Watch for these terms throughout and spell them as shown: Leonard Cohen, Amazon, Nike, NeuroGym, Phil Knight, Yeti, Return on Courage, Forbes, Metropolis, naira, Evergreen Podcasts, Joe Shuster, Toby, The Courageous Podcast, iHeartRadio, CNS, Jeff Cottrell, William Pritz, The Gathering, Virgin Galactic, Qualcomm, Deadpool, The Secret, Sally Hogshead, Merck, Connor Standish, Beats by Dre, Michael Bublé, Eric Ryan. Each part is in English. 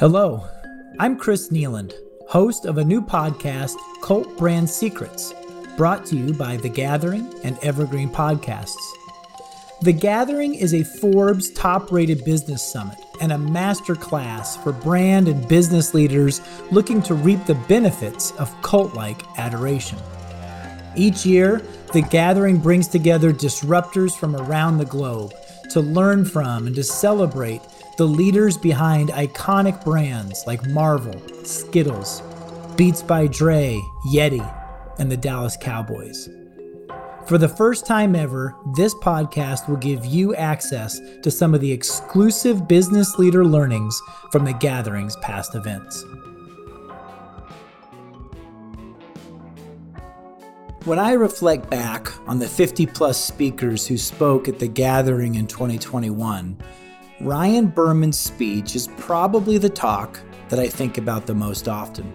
Hello, I'm Chris Neeland, host of a new podcast, Cult Brand Secrets, brought to you by The Gathering and Evergreen Podcasts. The Gathering is a Forbes top-rated business summit and a masterclass for brand and business leaders looking to reap the benefits of cult-like adoration. Each year, The Gathering brings together disruptors from around the globe to learn from and to celebrate the leaders behind iconic brands like Marvel, Skittles, Beats by Dre, Yeti, and the Dallas Cowboys. For the first time ever, this podcast will give you access to some of the exclusive business leader learnings from The Gathering's past events. When I reflect back on the 50-plus speakers who spoke at The Gathering in 2021, Ryan Berman's speech is probably the talk that I think about the most often.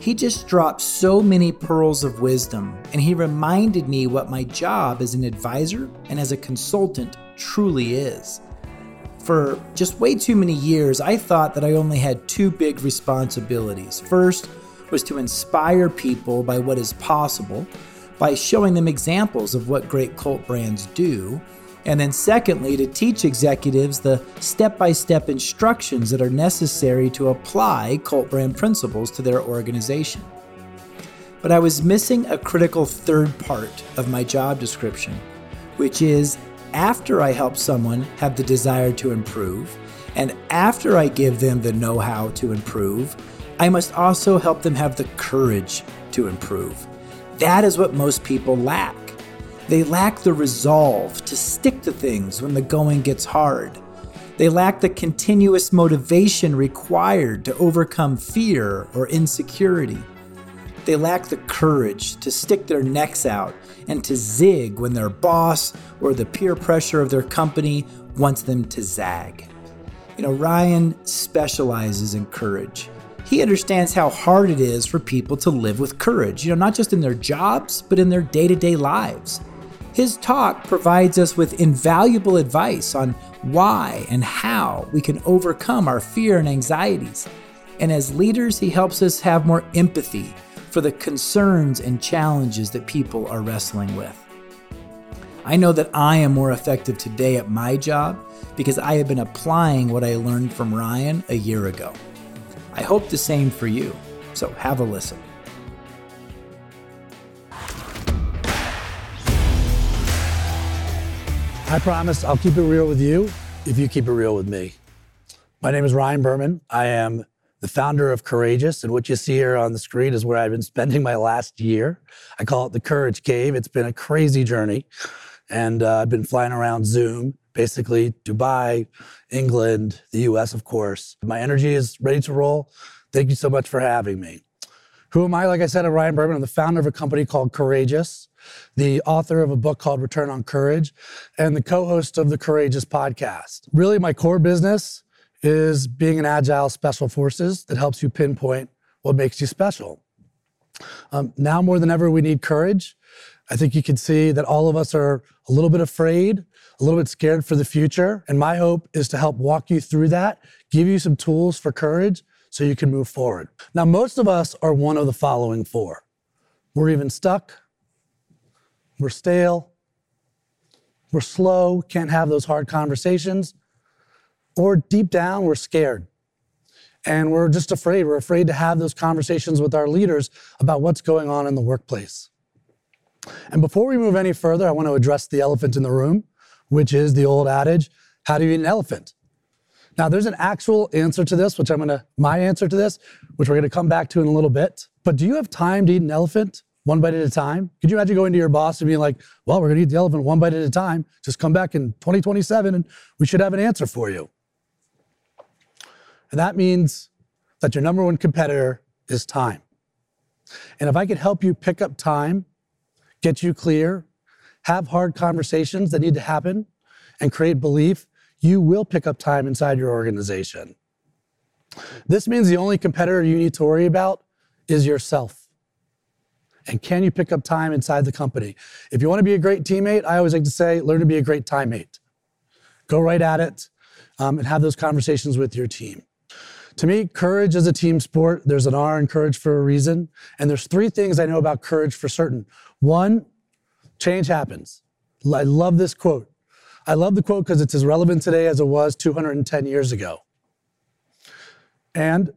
He just dropped so many pearls of wisdom, and he reminded me what my job as an advisor and as a consultant truly is. For just way too many years, I thought that I only had two big responsibilities. First was to inspire people by what is possible, by showing them examples of what great cult brands do. And then secondly, to teach executives the step-by-step instructions that are necessary to apply cult brand principles to their organization. But I was missing a critical third part of my job description, which is after I help someone have the desire to improve, and after I give them the know-how to improve, I must also help them have the courage to improve. That is what most people lack. They lack the resolve to stick to things when the going gets hard. They lack the continuous motivation required to overcome fear or insecurity. They lack the courage to stick their necks out and to zig when their boss or the peer pressure of their company wants them to zag. Ryan specializes in courage. He understands how hard it is for people to live with courage, not just in their jobs, but in their day-to-day lives. His talk provides us with invaluable advice on why and how we can overcome our fear and anxieties. And as leaders, he helps us have more empathy for the concerns and challenges that people are wrestling with. I know that I am more effective today at my job because I have been applying what I learned from Ryan a year ago. I hope the same for you, so have a listen. I promise I'll keep it real with you if you keep it real with me. My name is Ryan Berman. I am the founder of Courageous, and what you see here on the screen is where I've been spending my last year. I call it the Courage Cave. It's been a crazy journey, and I've been flying around Zoom, basically Dubai, England, the US, of course. My energy is ready to roll. Thank you so much for having me. Who am I? Like I said, I'm Ryan Berman. I'm the founder of a company called Courageous, the author of a book called Return on Courage, and the co-host of The Courageous Podcast. Really, my core business is being an agile special forces that helps you pinpoint what makes you special. Now more than ever, we need courage. I think you can see that all of us are a little bit afraid, a little bit scared for the future. And my hope is to help walk you through that, give you some tools for courage so you can move forward. Now, most of us are one of the following four. We're even stuck. We're stale. We're slow, can't have those hard conversations. Or deep down, we're scared. And we're just afraid. We're afraid to have those conversations with our leaders about what's going on in the workplace. And before we move any further, I want to address the elephant in the room, which is the old adage, how do you eat an elephant? Now, there's an actual answer to this, which we're going to come back to in a little bit. But do you have time to eat an elephant one bite at a time? Could you imagine going to your boss and being like, well, we're going to eat the elephant one bite at a time. Just come back in 2027 and we should have an answer for you. And that means that your number one competitor is time. And if I could help you pick up time, get you clear, have hard conversations that need to happen, and create belief, you will pick up time inside your organization. This means the only competitor you need to worry about is yourself. And can you pick up time inside the company? If you want to be a great teammate, I always like to say, learn to be a great time mate. Go right at it and have those conversations with your team. To me, courage is a team sport. There's an R in courage for a reason. And there's three things I know about courage for certain. One, change happens. I love this quote. I love the quote because it's as relevant today as it was 210 years ago. And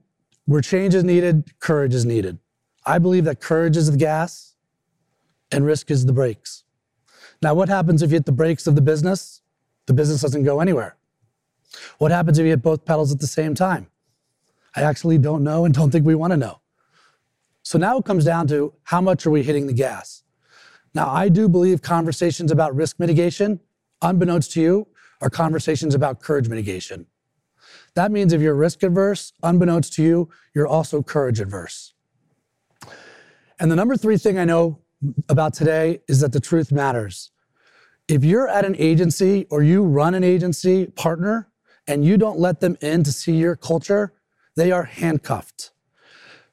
where change is needed, courage is needed. I believe that courage is the gas and risk is the brakes. Now, what happens if you hit the brakes of the business? The business doesn't go anywhere. What happens if you hit both pedals at the same time? I actually don't know and don't think we want to know. So now it comes down to how much are we hitting the gas? Now, I do believe conversations about risk mitigation, unbeknownst to you, are conversations about courage mitigation. That means if you're risk adverse, unbeknownst to you, you're also courage adverse. And the number three thing I know about today is that the truth matters. If you're at an agency or you run an agency partner and you don't let them in to see your culture, they are handcuffed.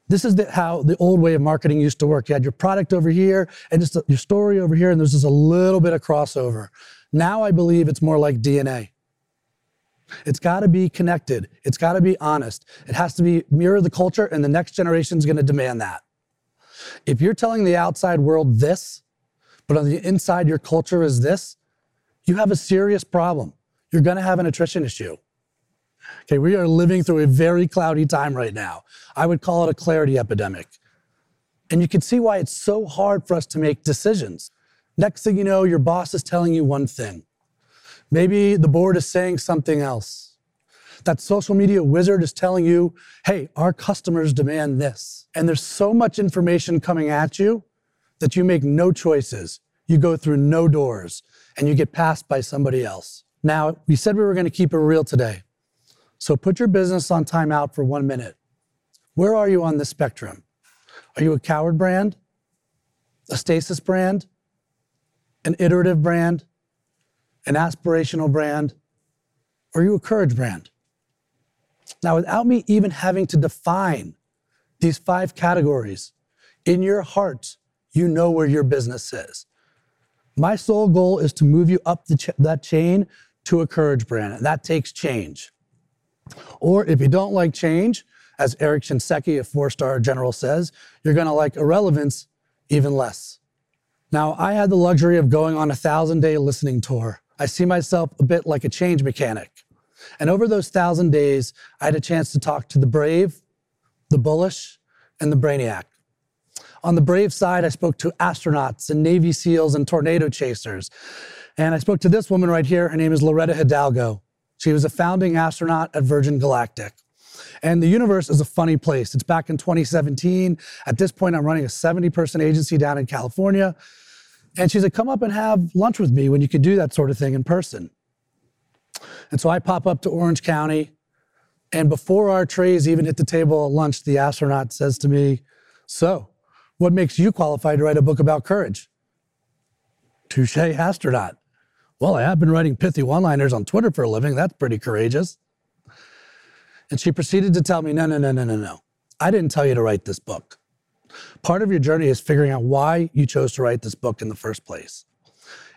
This is how the old way of marketing used to work. You had your product over here and just your story over here, and there's just a little bit of crossover. Now I believe it's more like DNA. It's got to be connected. It's got to be honest. It has to be mirror the culture, and the next generation is going to demand that. If you're telling the outside world this, but on the inside your culture is this, you have a serious problem. You're going to have an attrition issue. Okay, we are living through a very cloudy time right now. I would call it a clarity epidemic. And you can see why it's so hard for us to make decisions. Next thing you know, your boss is telling you one thing. Maybe the board is saying something else. That social media wizard is telling you, hey, our customers demand this. And there's so much information coming at you that you make no choices. You go through no doors and you get passed by somebody else. Now, we said we were going to keep it real today. So put your business on timeout for 1 minute. Where are you on this spectrum? Are you a coward brand, a stasis brand, an iterative brand, an aspirational brand? Or are you a courage brand? Now, without me even having to define these five categories, in your heart, you know where your business is. My sole goal is to move you up that chain to a courage brand, and that takes change. Or if you don't like change, as Eric Shinseki, a four-star general, says, you're going to like irrelevance even less. Now, I had the luxury of going on a 1,000-day listening tour. I see myself a bit like a change mechanic. And over those 1,000 days, I had a chance to talk to the brave, the bullish, and the brainiac. On the brave side, I spoke to astronauts and Navy SEALs and tornado chasers. And I spoke to this woman right here. Her name is Loretta Hidalgo. She was a founding astronaut at Virgin Galactic. And the universe is a funny place. It's back in 2017. At this point, I'm running a 70-person agency down in California. And she's like, come up and have lunch with me when you can do that sort of thing in person. And so I pop up to Orange County. And before our trays even hit the table at lunch, the astronaut says to me, so, what makes you qualified to write a book about courage? Touche, astronaut. Well, I have been writing pithy one-liners on Twitter for a living. That's pretty courageous. And she proceeded to tell me, no. I didn't tell you to write this book. Part of your journey is figuring out why you chose to write this book in the first place.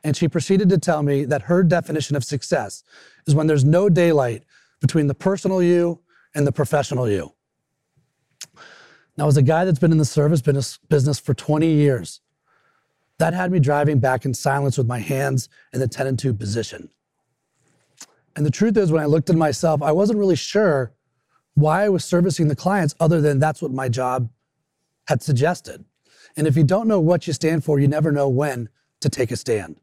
And she proceeded to tell me that her definition of success is when there's no daylight between the personal you and the professional you. Now, as a guy that's been in the service business for 20 years, that had me driving back in silence with my hands in the 10-2 position. And the truth is, when I looked at myself, I wasn't really sure why I was servicing the clients other than that's what my job had suggested. And if you don't know what you stand for, you never know when to take a stand.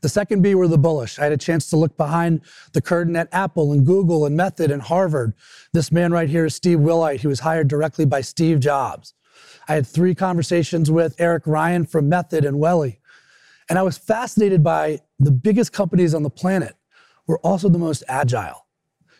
The second B were the bullish. I had a chance to look behind the curtain at Apple and Google and Method and Harvard. This man right here is Steve Willite. He was hired directly by Steve Jobs. I had 3 conversations with Eric Ryan from Method and Welly. And I was fascinated by the biggest companies on the planet were also the most agile.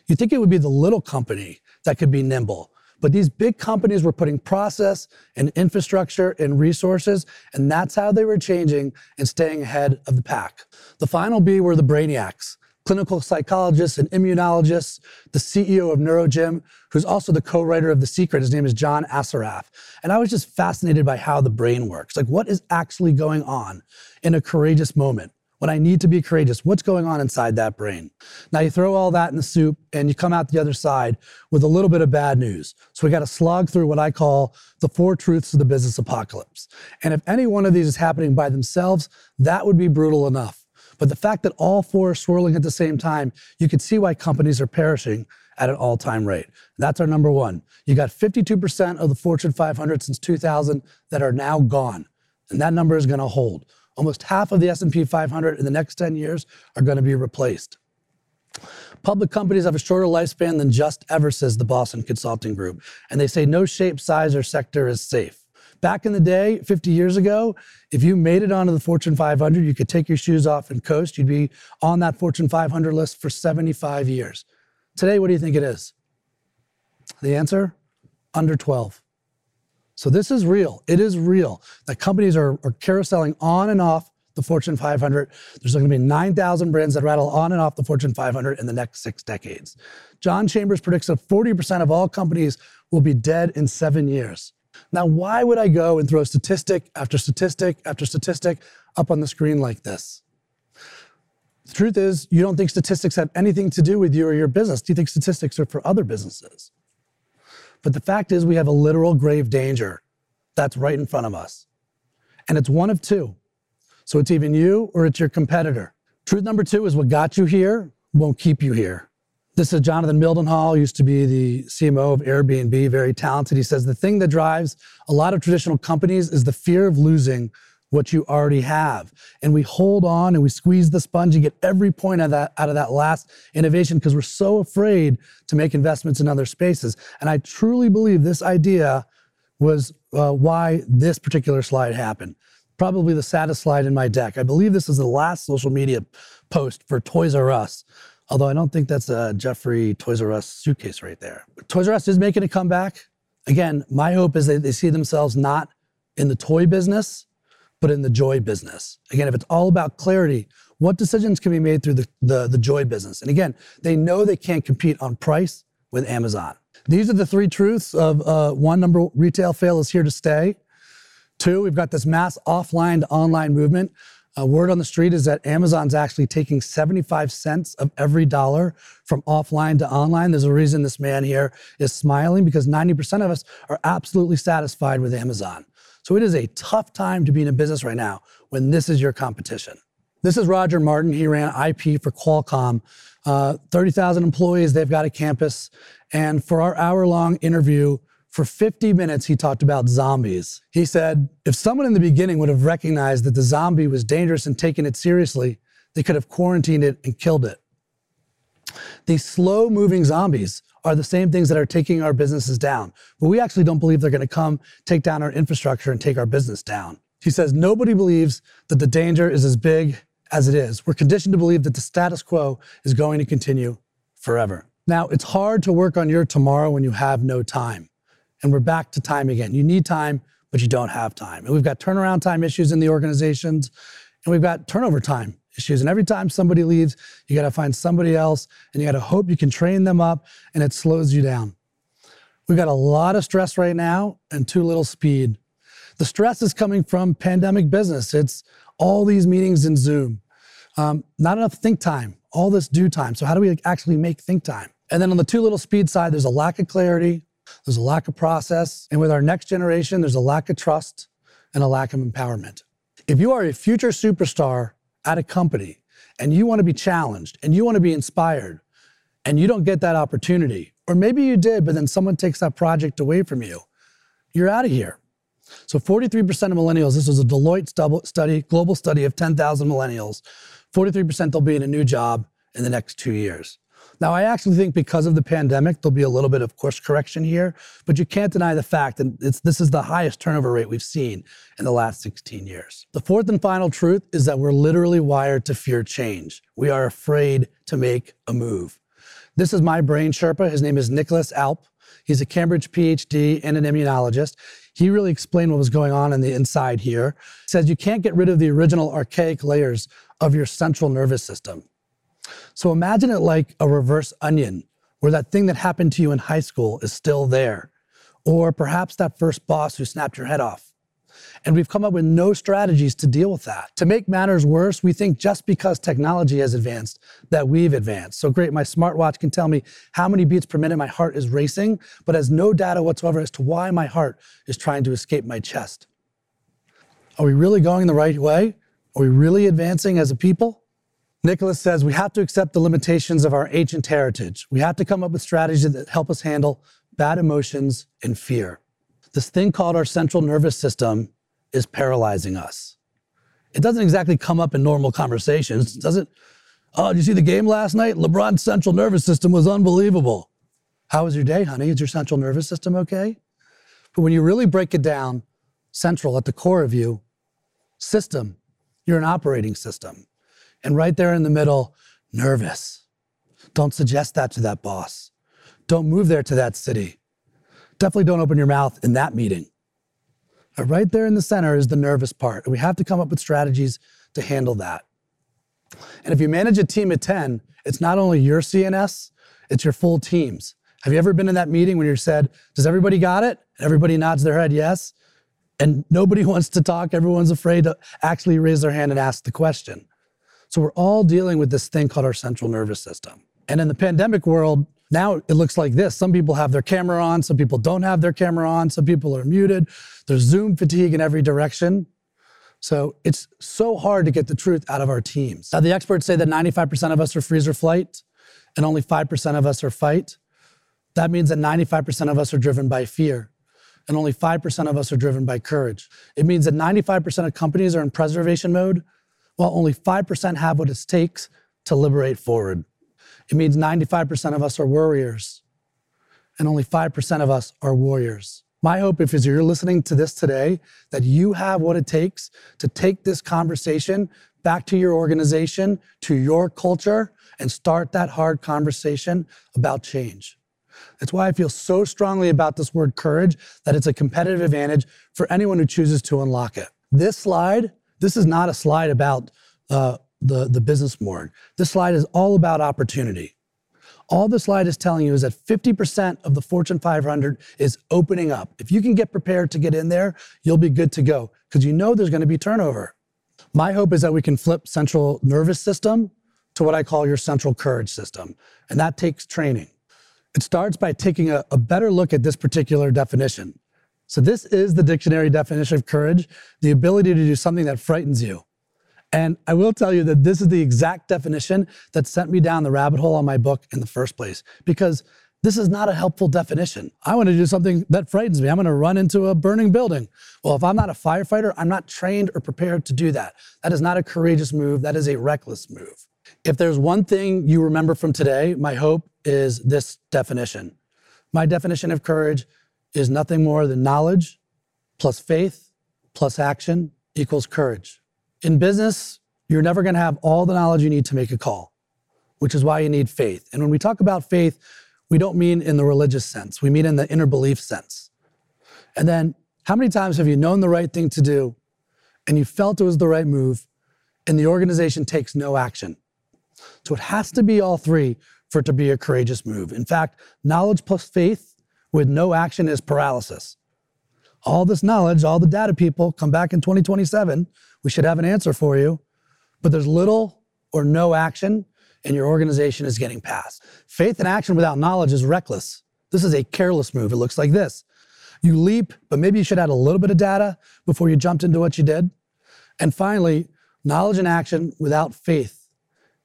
You'd think it would be the little company that could be nimble, but these big companies were putting process and infrastructure and resources, and that's how they were changing and staying ahead of the pack. The final B were the brainiacs, clinical psychologists and immunologists, the CEO of NeuroGym, who's also the co-writer of The Secret. His name is John Assaraf. And I was just fascinated by how the brain works. Like, what is actually going on in a courageous moment? when I need to be courageous? What's going on inside that brain? Now you throw all that in the soup and you come out the other side with a little bit of bad news. So we got to slog through what I call the four truths of the business apocalypse. And if any one of these is happening by themselves, that would be brutal enough. But the fact that all four are swirling at the same time, you can see why companies are perishing at an all-time rate. That's our number one. You got 52% of the Fortune 500 since 2000 that are now gone. And that number is going to hold. Almost half of the S&P 500 in the next 10 years are going to be replaced. Public companies have a shorter lifespan than just ever, says the Boston Consulting Group. And they say no shape, size, or sector is safe. Back in the day, 50 years ago, if you made it onto the Fortune 500, you could take your shoes off and coast. You'd be on that Fortune 500 list for 75 years. Today, what do you think it is? The answer? Under 12. So this is real. It is real. The companies are carouseling on and off the Fortune 500. There's going to be 9,000 brands that rattle on and off the Fortune 500 in the next 6 decades. John Chambers predicts that 40% of all companies will be dead in 7 years. Now, why would I go and throw statistic after statistic after statistic up on the screen like this? The truth is, you don't think statistics have anything to do with you or your business. You think statistics are for other businesses. But the fact is, we have a literal grave danger that's right in front of us. And it's one of two. So it's even you or it's your competitor. Truth number two is what got you here won't keep you here. This is Jonathan Mildenhall, used to be the CMO of Airbnb, very talented. He says, the thing that drives a lot of traditional companies is the fear of losing what you already have. And we hold on and we squeeze the sponge and get every point out of that last innovation because we're so afraid to make investments in other spaces. And I truly believe this idea was why this particular slide happened. Probably the saddest slide in my deck. I believe this is the last social media post for Toys R Us. Although I don't think that's a Jeffrey Toys R Us suitcase right there. But Toys R Us is making a comeback. Again, my hope is that they see themselves not in the toy business, but in the joy business. Again, if it's all about clarity, what decisions can be made through the joy business? And again, they know they can't compete on price with Amazon. These are the three truths of one, number, retail fail is here to stay. Two, we've got this mass offline to online movement. A word on the street is that Amazon's actually taking 75 cents of every dollar from offline to online. There's a reason this man here is smiling because 90% of us are absolutely satisfied with Amazon. So it is a tough time to be in a business right now when this is your competition. This is Roger Martin. He ran IP for Qualcomm. 30,000 employees, they've got a campus. And for our hour-long interview, for 50 minutes, he talked about zombies. He said, if someone in the beginning would have recognized that the zombie was dangerous and taken it seriously, they could have quarantined it and killed it. These slow-moving zombies are the same things that are taking our businesses down. But we actually don't believe they're going to come take down our infrastructure and take our business down. He says, nobody believes that the danger is as big as it is. We're conditioned to believe that the status quo is going to continue forever. Now, it's hard to work on your tomorrow when you have no time. And we're back to time again. You need time, but you don't have time. And we've got turnaround time issues in the organizations, and we've got turnover time issues. And every time somebody leaves, you got to find somebody else, and you got to hope you can train them up, and it slows you down. We've got a lot of stress right now and too little speed. The stress is coming from pandemic business. It's all these meetings in Zoom. Not enough think time, all this do time. So how do we actually make think time? And then on the too little speed side, there's a lack of clarity, there's a lack of process, and with our next generation, there's a lack of trust and a lack of empowerment. If you are a future superstar at a company, and you want to be challenged, and you want to be inspired, and you don't get that opportunity, or maybe you did, but then someone takes that project away from you, you're out of here. So 43% of millennials, this was a Deloitte study, global study of 10,000 millennials, 43% they'll be in a new job in the next 2 years. Now, I actually think because of the pandemic, there'll be a little bit of course correction here, but you can't deny the fact that this is the highest turnover rate we've seen in the last 16 years. The fourth and final truth is that we're literally wired to fear change. We are afraid to make a move. This is my brain Sherpa. His name is Nicholas Alp. He's a Cambridge PhD and an immunologist. He really explained what was going on in the inside here. He says you can't get rid of the original archaic layers of your central nervous system. So imagine it like a reverse onion, where that thing that happened to you in high school is still there, or perhaps that first boss who snapped your head off. And we've come up with no strategies to deal with that. To make matters worse, we think just because technology has advanced, that we've advanced. So great, my smartwatch can tell me how many beats per minute my heart is racing, but has no data whatsoever as to why my heart is trying to escape my chest. Are we really going the right way? Are we really advancing as a people? Nicholas says, we have to accept the limitations of our ancient heritage. We have to come up with strategies that help us handle bad emotions and fear. This thing called our central nervous system is paralyzing us. It doesn't exactly come up in normal conversations, does it? Oh, did you see the game last night? LeBron's central nervous system was unbelievable. How was your day, honey? Is your central nervous system okay? But when you really break it down, central at the core of you, system, you're an operating system. And right there in the middle, nervous. Don't suggest that to that boss. Don't move there to that city. Definitely don't open your mouth in that meeting. But right there in the center is the nervous part. And we have to come up with strategies to handle that. And if you manage a team of 10, it's not only your CNS, it's your full teams. Have you ever been in that meeting when you're said, does everybody got it? And everybody nods their head yes. And nobody wants to talk. Everyone's afraid to actually raise their hand and ask the question. So we're all dealing with this thing called our central nervous system. And in the pandemic world, now it looks like this. Some people have their camera on, some people don't have their camera on, some people are muted. There's Zoom fatigue in every direction. So it's so hard to get the truth out of our teams. Now the experts say that 95% of us are freeze or flight and only 5% of us are fight. That means that 95% of us are driven by fear and only 5% of us are driven by courage. It means that 95% of companies are in preservation mode, while only 5% have what it takes to liberate forward. It means 95% of us are worriers, and only 5% of us are warriors. My hope is you're listening to this today, that you have what it takes to take this conversation back to your organization, to your culture, and start that hard conversation about change. That's why I feel so strongly about this word courage, that it's a competitive advantage for anyone who chooses to unlock it. This is not a slide about the business morgue. This slide is all about opportunity. All the slide is telling you is that 50% of the Fortune 500 is opening up. If you can get prepared to get in there, you'll be good to go because you know there's going to be turnover. My hope is that we can flip central nervous system to what I call your central courage system, and that takes training. It starts by taking a better look at this particular definition. So this is the dictionary definition of courage, the ability to do something that frightens you. And I will tell you that this is the exact definition that sent me down the rabbit hole on my book in the first place, because this is not a helpful definition. I want to do something that frightens me. I'm going to run into a burning building. Well, if I'm not a firefighter, I'm not trained or prepared to do that. That is not a courageous move. That is a reckless move. If there's one thing you remember from today, my hope is this definition. My definition of courage is nothing more than knowledge plus faith plus action equals courage. In business, you're never going to have all the knowledge you need to make a call, which is why you need faith. And when we talk about faith, we don't mean in the religious sense. We mean in the inner belief sense. And then how many times have you known the right thing to do and you felt it was the right move and the organization takes no action? So it has to be all three for it to be a courageous move. In fact, knowledge plus faith with no action is paralysis. All this knowledge, all the data people, come back in 2027, we should have an answer for you, but there's little or no action and your organization is getting passed. Faith and action without knowledge is reckless. This is a careless move. It looks like this. You leap, but maybe you should add a little bit of data before you jumped into what you did. And finally, knowledge and action without faith.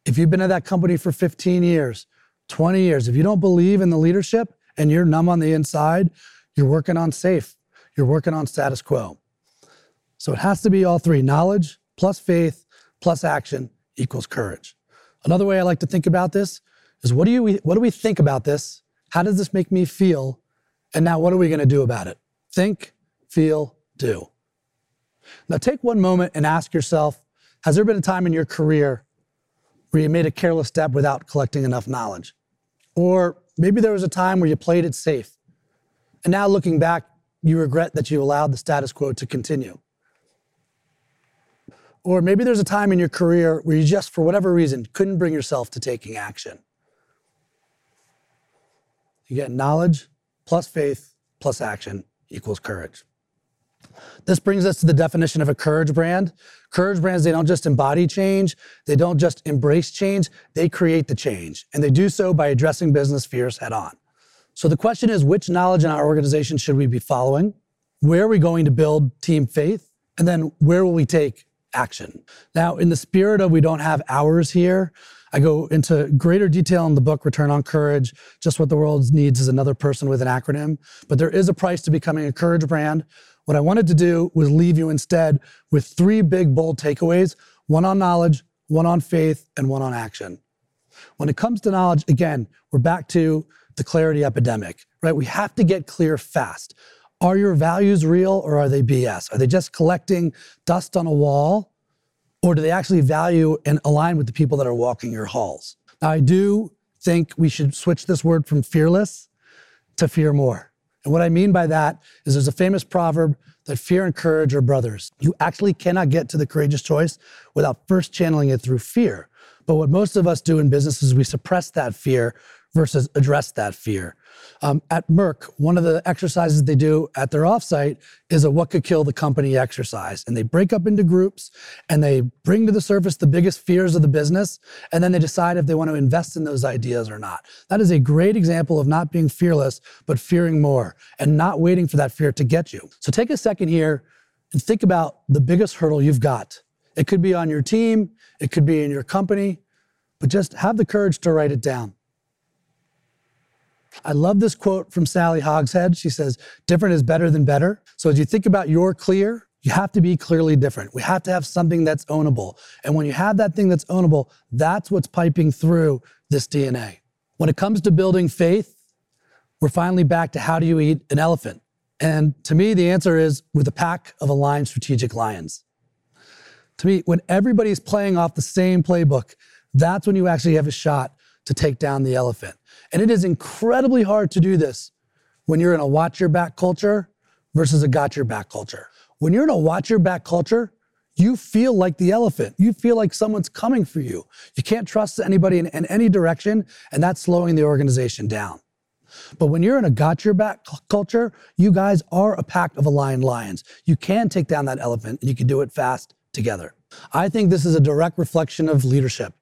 If you've been at that company for 15 years, 20 years, if you don't believe in the leadership, and you're numb on the inside, you're working on safe. You're working on status quo. So it has to be all three. Knowledge plus faith plus action equals courage. Another way I like to think about this is what do we think about this? How does this make me feel? And now what are we going to do about it? Think, feel, do. Now take one moment and ask yourself, has there been a time in your career where you made a careless step without collecting enough knowledge? Or maybe there was a time where you played it safe. And now looking back, you regret that you allowed the status quo to continue. Or maybe there's a time in your career where you just, for whatever reason, couldn't bring yourself to taking action. Again, knowledge plus faith plus action equals courage. This brings us to the definition of a courage brand. Courage brands, they don't just embody change. They don't just embrace change. They create the change. And they do so by addressing business fears head on. So the question is, which knowledge in our organization should we be following? Where are we going to build team faith? And then where will we take action? Now, in the spirit of we don't have hours here, I go into greater detail in the book, Return on Courage, just what the world needs is another person with an acronym. But there is a price to becoming a courage brand. What I wanted to do was leave you instead with three big, bold takeaways, one on knowledge, one on faith, and one on action. When it comes to knowledge, again, we're back to the clarity epidemic, right? We have to get clear fast. Are your values real or are they BS? Are they just collecting dust on a wall, or do they actually value and align with the people that are walking your halls? Now, I do think we should switch this word from fearless to fear more. And what I mean by that is there's a famous proverb that fear and courage are brothers. You actually cannot get to the courageous choice without first channeling it through fear. But what most of us do in business is we suppress that fear versus address that fear. At Merck, one of the exercises they do at their offsite is a what could kill the company exercise. And they break up into groups and they bring to the surface the biggest fears of the business. And then they decide if they want to invest in those ideas or not. That is a great example of not being fearless, but fearing more and not waiting for that fear to get you. So take a second here and think about the biggest hurdle you've got. It could be on your team, it could be in your company, but just have the courage to write it down. I love this quote from Sally Hogshead. She says, different is better than better. So as you think about your clear, you have to be clearly different. We have to have something that's ownable. And when you have that thing that's ownable, that's what's piping through this DNA. When it comes to building faith, we're finally back to how do you eat an elephant? And to me, the answer is with a pack of aligned strategic lions. To me, when everybody's playing off the same playbook, that's when you actually have a shot to take down the elephant. And it is incredibly hard to do this when you're in a watch your back culture versus a got your back culture. When you're in a watch your back culture, you feel like the elephant. You feel like someone's coming for you. You can't trust anybody in any direction, and that's slowing the organization down. But when you're in a got your back culture, you guys are a pack of aligned lions. You can take down that elephant, and you can do it fast together. I think this is a direct reflection of leadership.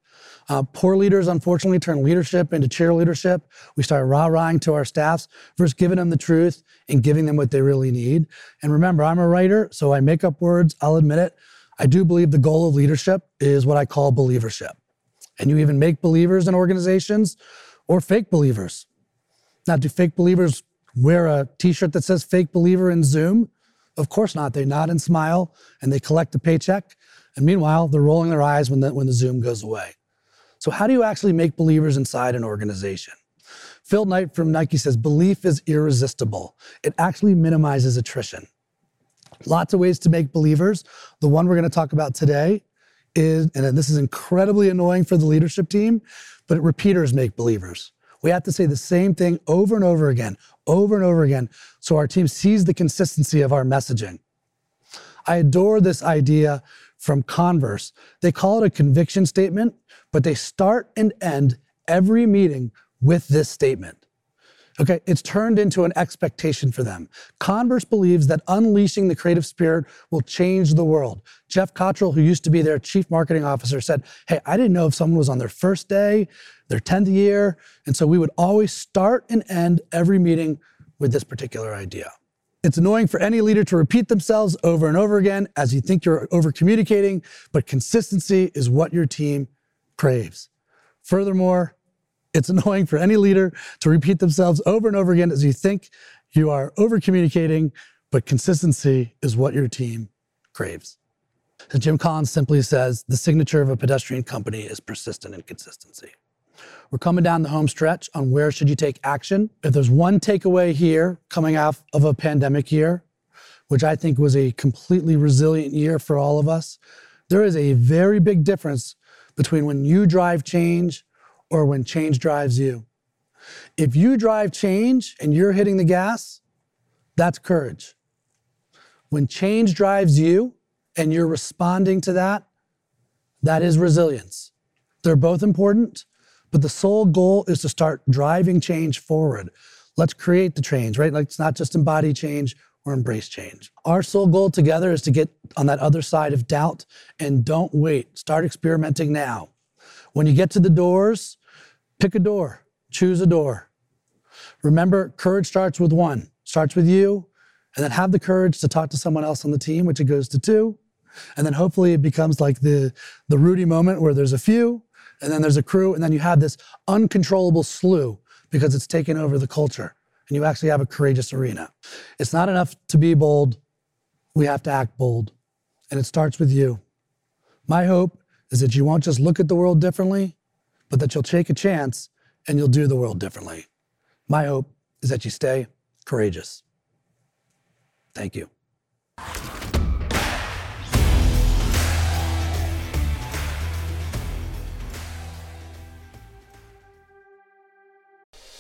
Poor leaders, unfortunately, turn leadership into cheerleadership. We start rah-rahing to our staffs versus giving them the truth and giving them what they really need. And remember, I'm a writer, so I make up words. I'll admit it. I do believe the goal of leadership is what I call believership. And you even make believers in organizations or fake believers. Now, do fake believers wear a T-shirt that says fake believer in Zoom? Of course not. They nod and smile, and they collect a paycheck. And meanwhile, they're rolling their eyes when the Zoom goes away. So how do you actually make believers inside an organization? Phil Knight from Nike says, belief is irresistible. It actually minimizes attrition. Lots of ways to make believers. The one we're going to talk about today is, and this is incredibly annoying for the leadership team, but repeaters make believers. We have to say the same thing over and over again, so our team sees the consistency of our messaging. I adore this idea from Converse. They call it a conviction statement, but they start and end every meeting with this statement. Okay, it's turned into an expectation for them. Converse believes that unleashing the creative spirit will change the world. Jeff Cottrell, who used to be their chief marketing officer, said, hey, I didn't know if someone was on their first day, their 10th year, and so we would always start and end every meeting with this particular idea. It's annoying for any leader to repeat themselves over and over again as you think you're over-communicating, but consistency is what your team craves. Furthermore, it's annoying for any leader to repeat themselves over and over again as you think you are over-communicating, but consistency is what your team craves. So Jim Collins simply says, the signature of a pedestrian company is persistent inconsistency. We're coming down the home stretch on where should you take action. If there's one takeaway here coming out of a pandemic year, which I think was a completely resilient year for all of us, there is a very big difference between when you drive change or when change drives you. If you drive change and you're hitting the gas, that's courage. When change drives you and you're responding to that, that is resilience. They're both important. But the sole goal is to start driving change forward. Let's create the change, right? Like, it's not just embody change, or embrace change. Our sole goal together is to get on that other side of doubt, and don't wait. Start experimenting now. When you get to the doors, pick a door, choose a door. Remember, courage starts with one, starts with you, and then have the courage to talk to someone else on the team, which it goes to two. And then hopefully it becomes like the Rudy moment where there's a few, and then there's a crew, and then you have this uncontrollable slew because it's taken over the culture, and you actually have a courageous arena. It's not enough to be bold. We have to act bold, and it starts with you. My hope is that you won't just look at the world differently, but that you'll take a chance and you'll do the world differently. My hope is that you stay courageous. Thank you.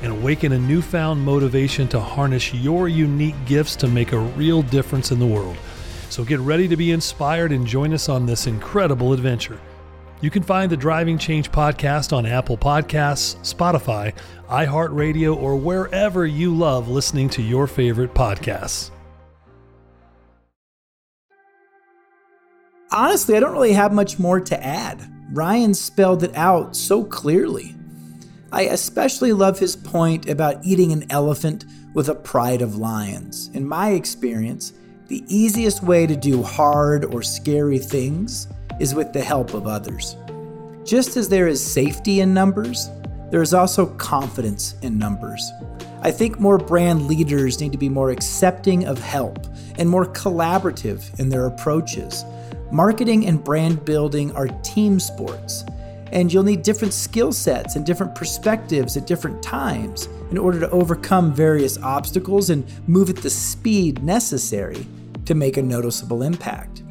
and awaken a newfound motivation to harness your unique gifts to make a real difference in the world. So get ready to be inspired and join us on this incredible adventure. You can find the Driving Change podcast on Apple Podcasts, Spotify, iHeartRadio, or wherever you love listening to your favorite podcasts. Honestly, I don't really have much more to add. Ryan spelled it out so clearly. I especially love his point about eating an elephant with a pride of lions. In my experience, the easiest way to do hard or scary things is with the help of others. Just as there is safety in numbers, there is also confidence in numbers. I think more brand leaders need to be more accepting of help and more collaborative in their approaches. Marketing and brand building are team sports, and you'll need different skill sets and different perspectives at different times in order to overcome various obstacles and move at the speed necessary to make a noticeable impact.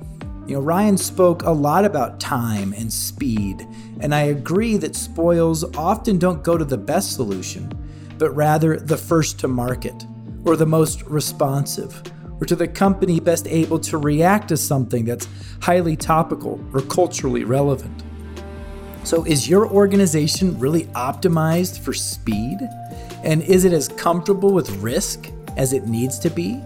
You know, Ryan spoke a lot about time and speed, and I agree that spoils often don't go to the best solution, but rather the first to market, or the most responsive, or to the company best able to react to something that's highly topical or culturally relevant. So is your organization really optimized for speed? And is it as comfortable with risk as it needs to be?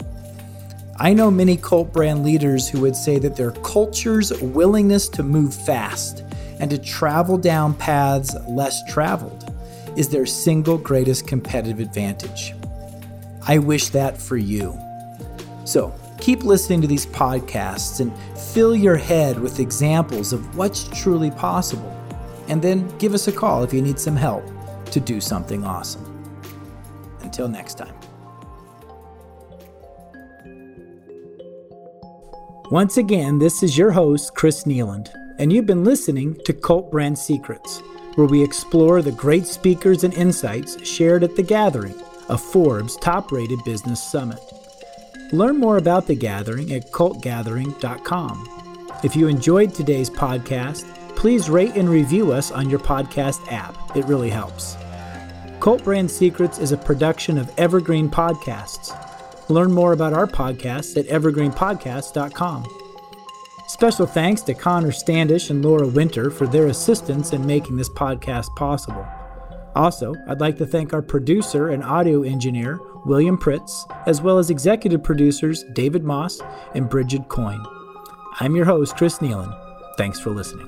I know many cult brand leaders who would say that their culture's willingness to move fast and to travel down paths less traveled is their single greatest competitive advantage. I wish that for you. So keep listening to these podcasts and fill your head with examples of what's truly possible. And then give us a call if you need some help to do something awesome. Until next time. Once again, this is your host, Chris Neeland, and you've been listening to Cult Brand Secrets, where we explore the great speakers and insights shared at The Gathering, a Forbes top-rated business summit. Learn more about The Gathering at cultgathering.com. If you enjoyed today's podcast, please rate and review us on your podcast app. It really helps. Cult Brand Secrets is a production of Evergreen Podcasts. Learn more about our podcasts at evergreenpodcasts.com. Special thanks to Connor Standish and Laura Winter for their assistance in making this podcast possible. Also, I'd like to thank our producer and audio engineer, William Pritz, as well as executive producers David Moss and Bridget Coyne. I'm your host, Chris Neeland. Thanks for listening.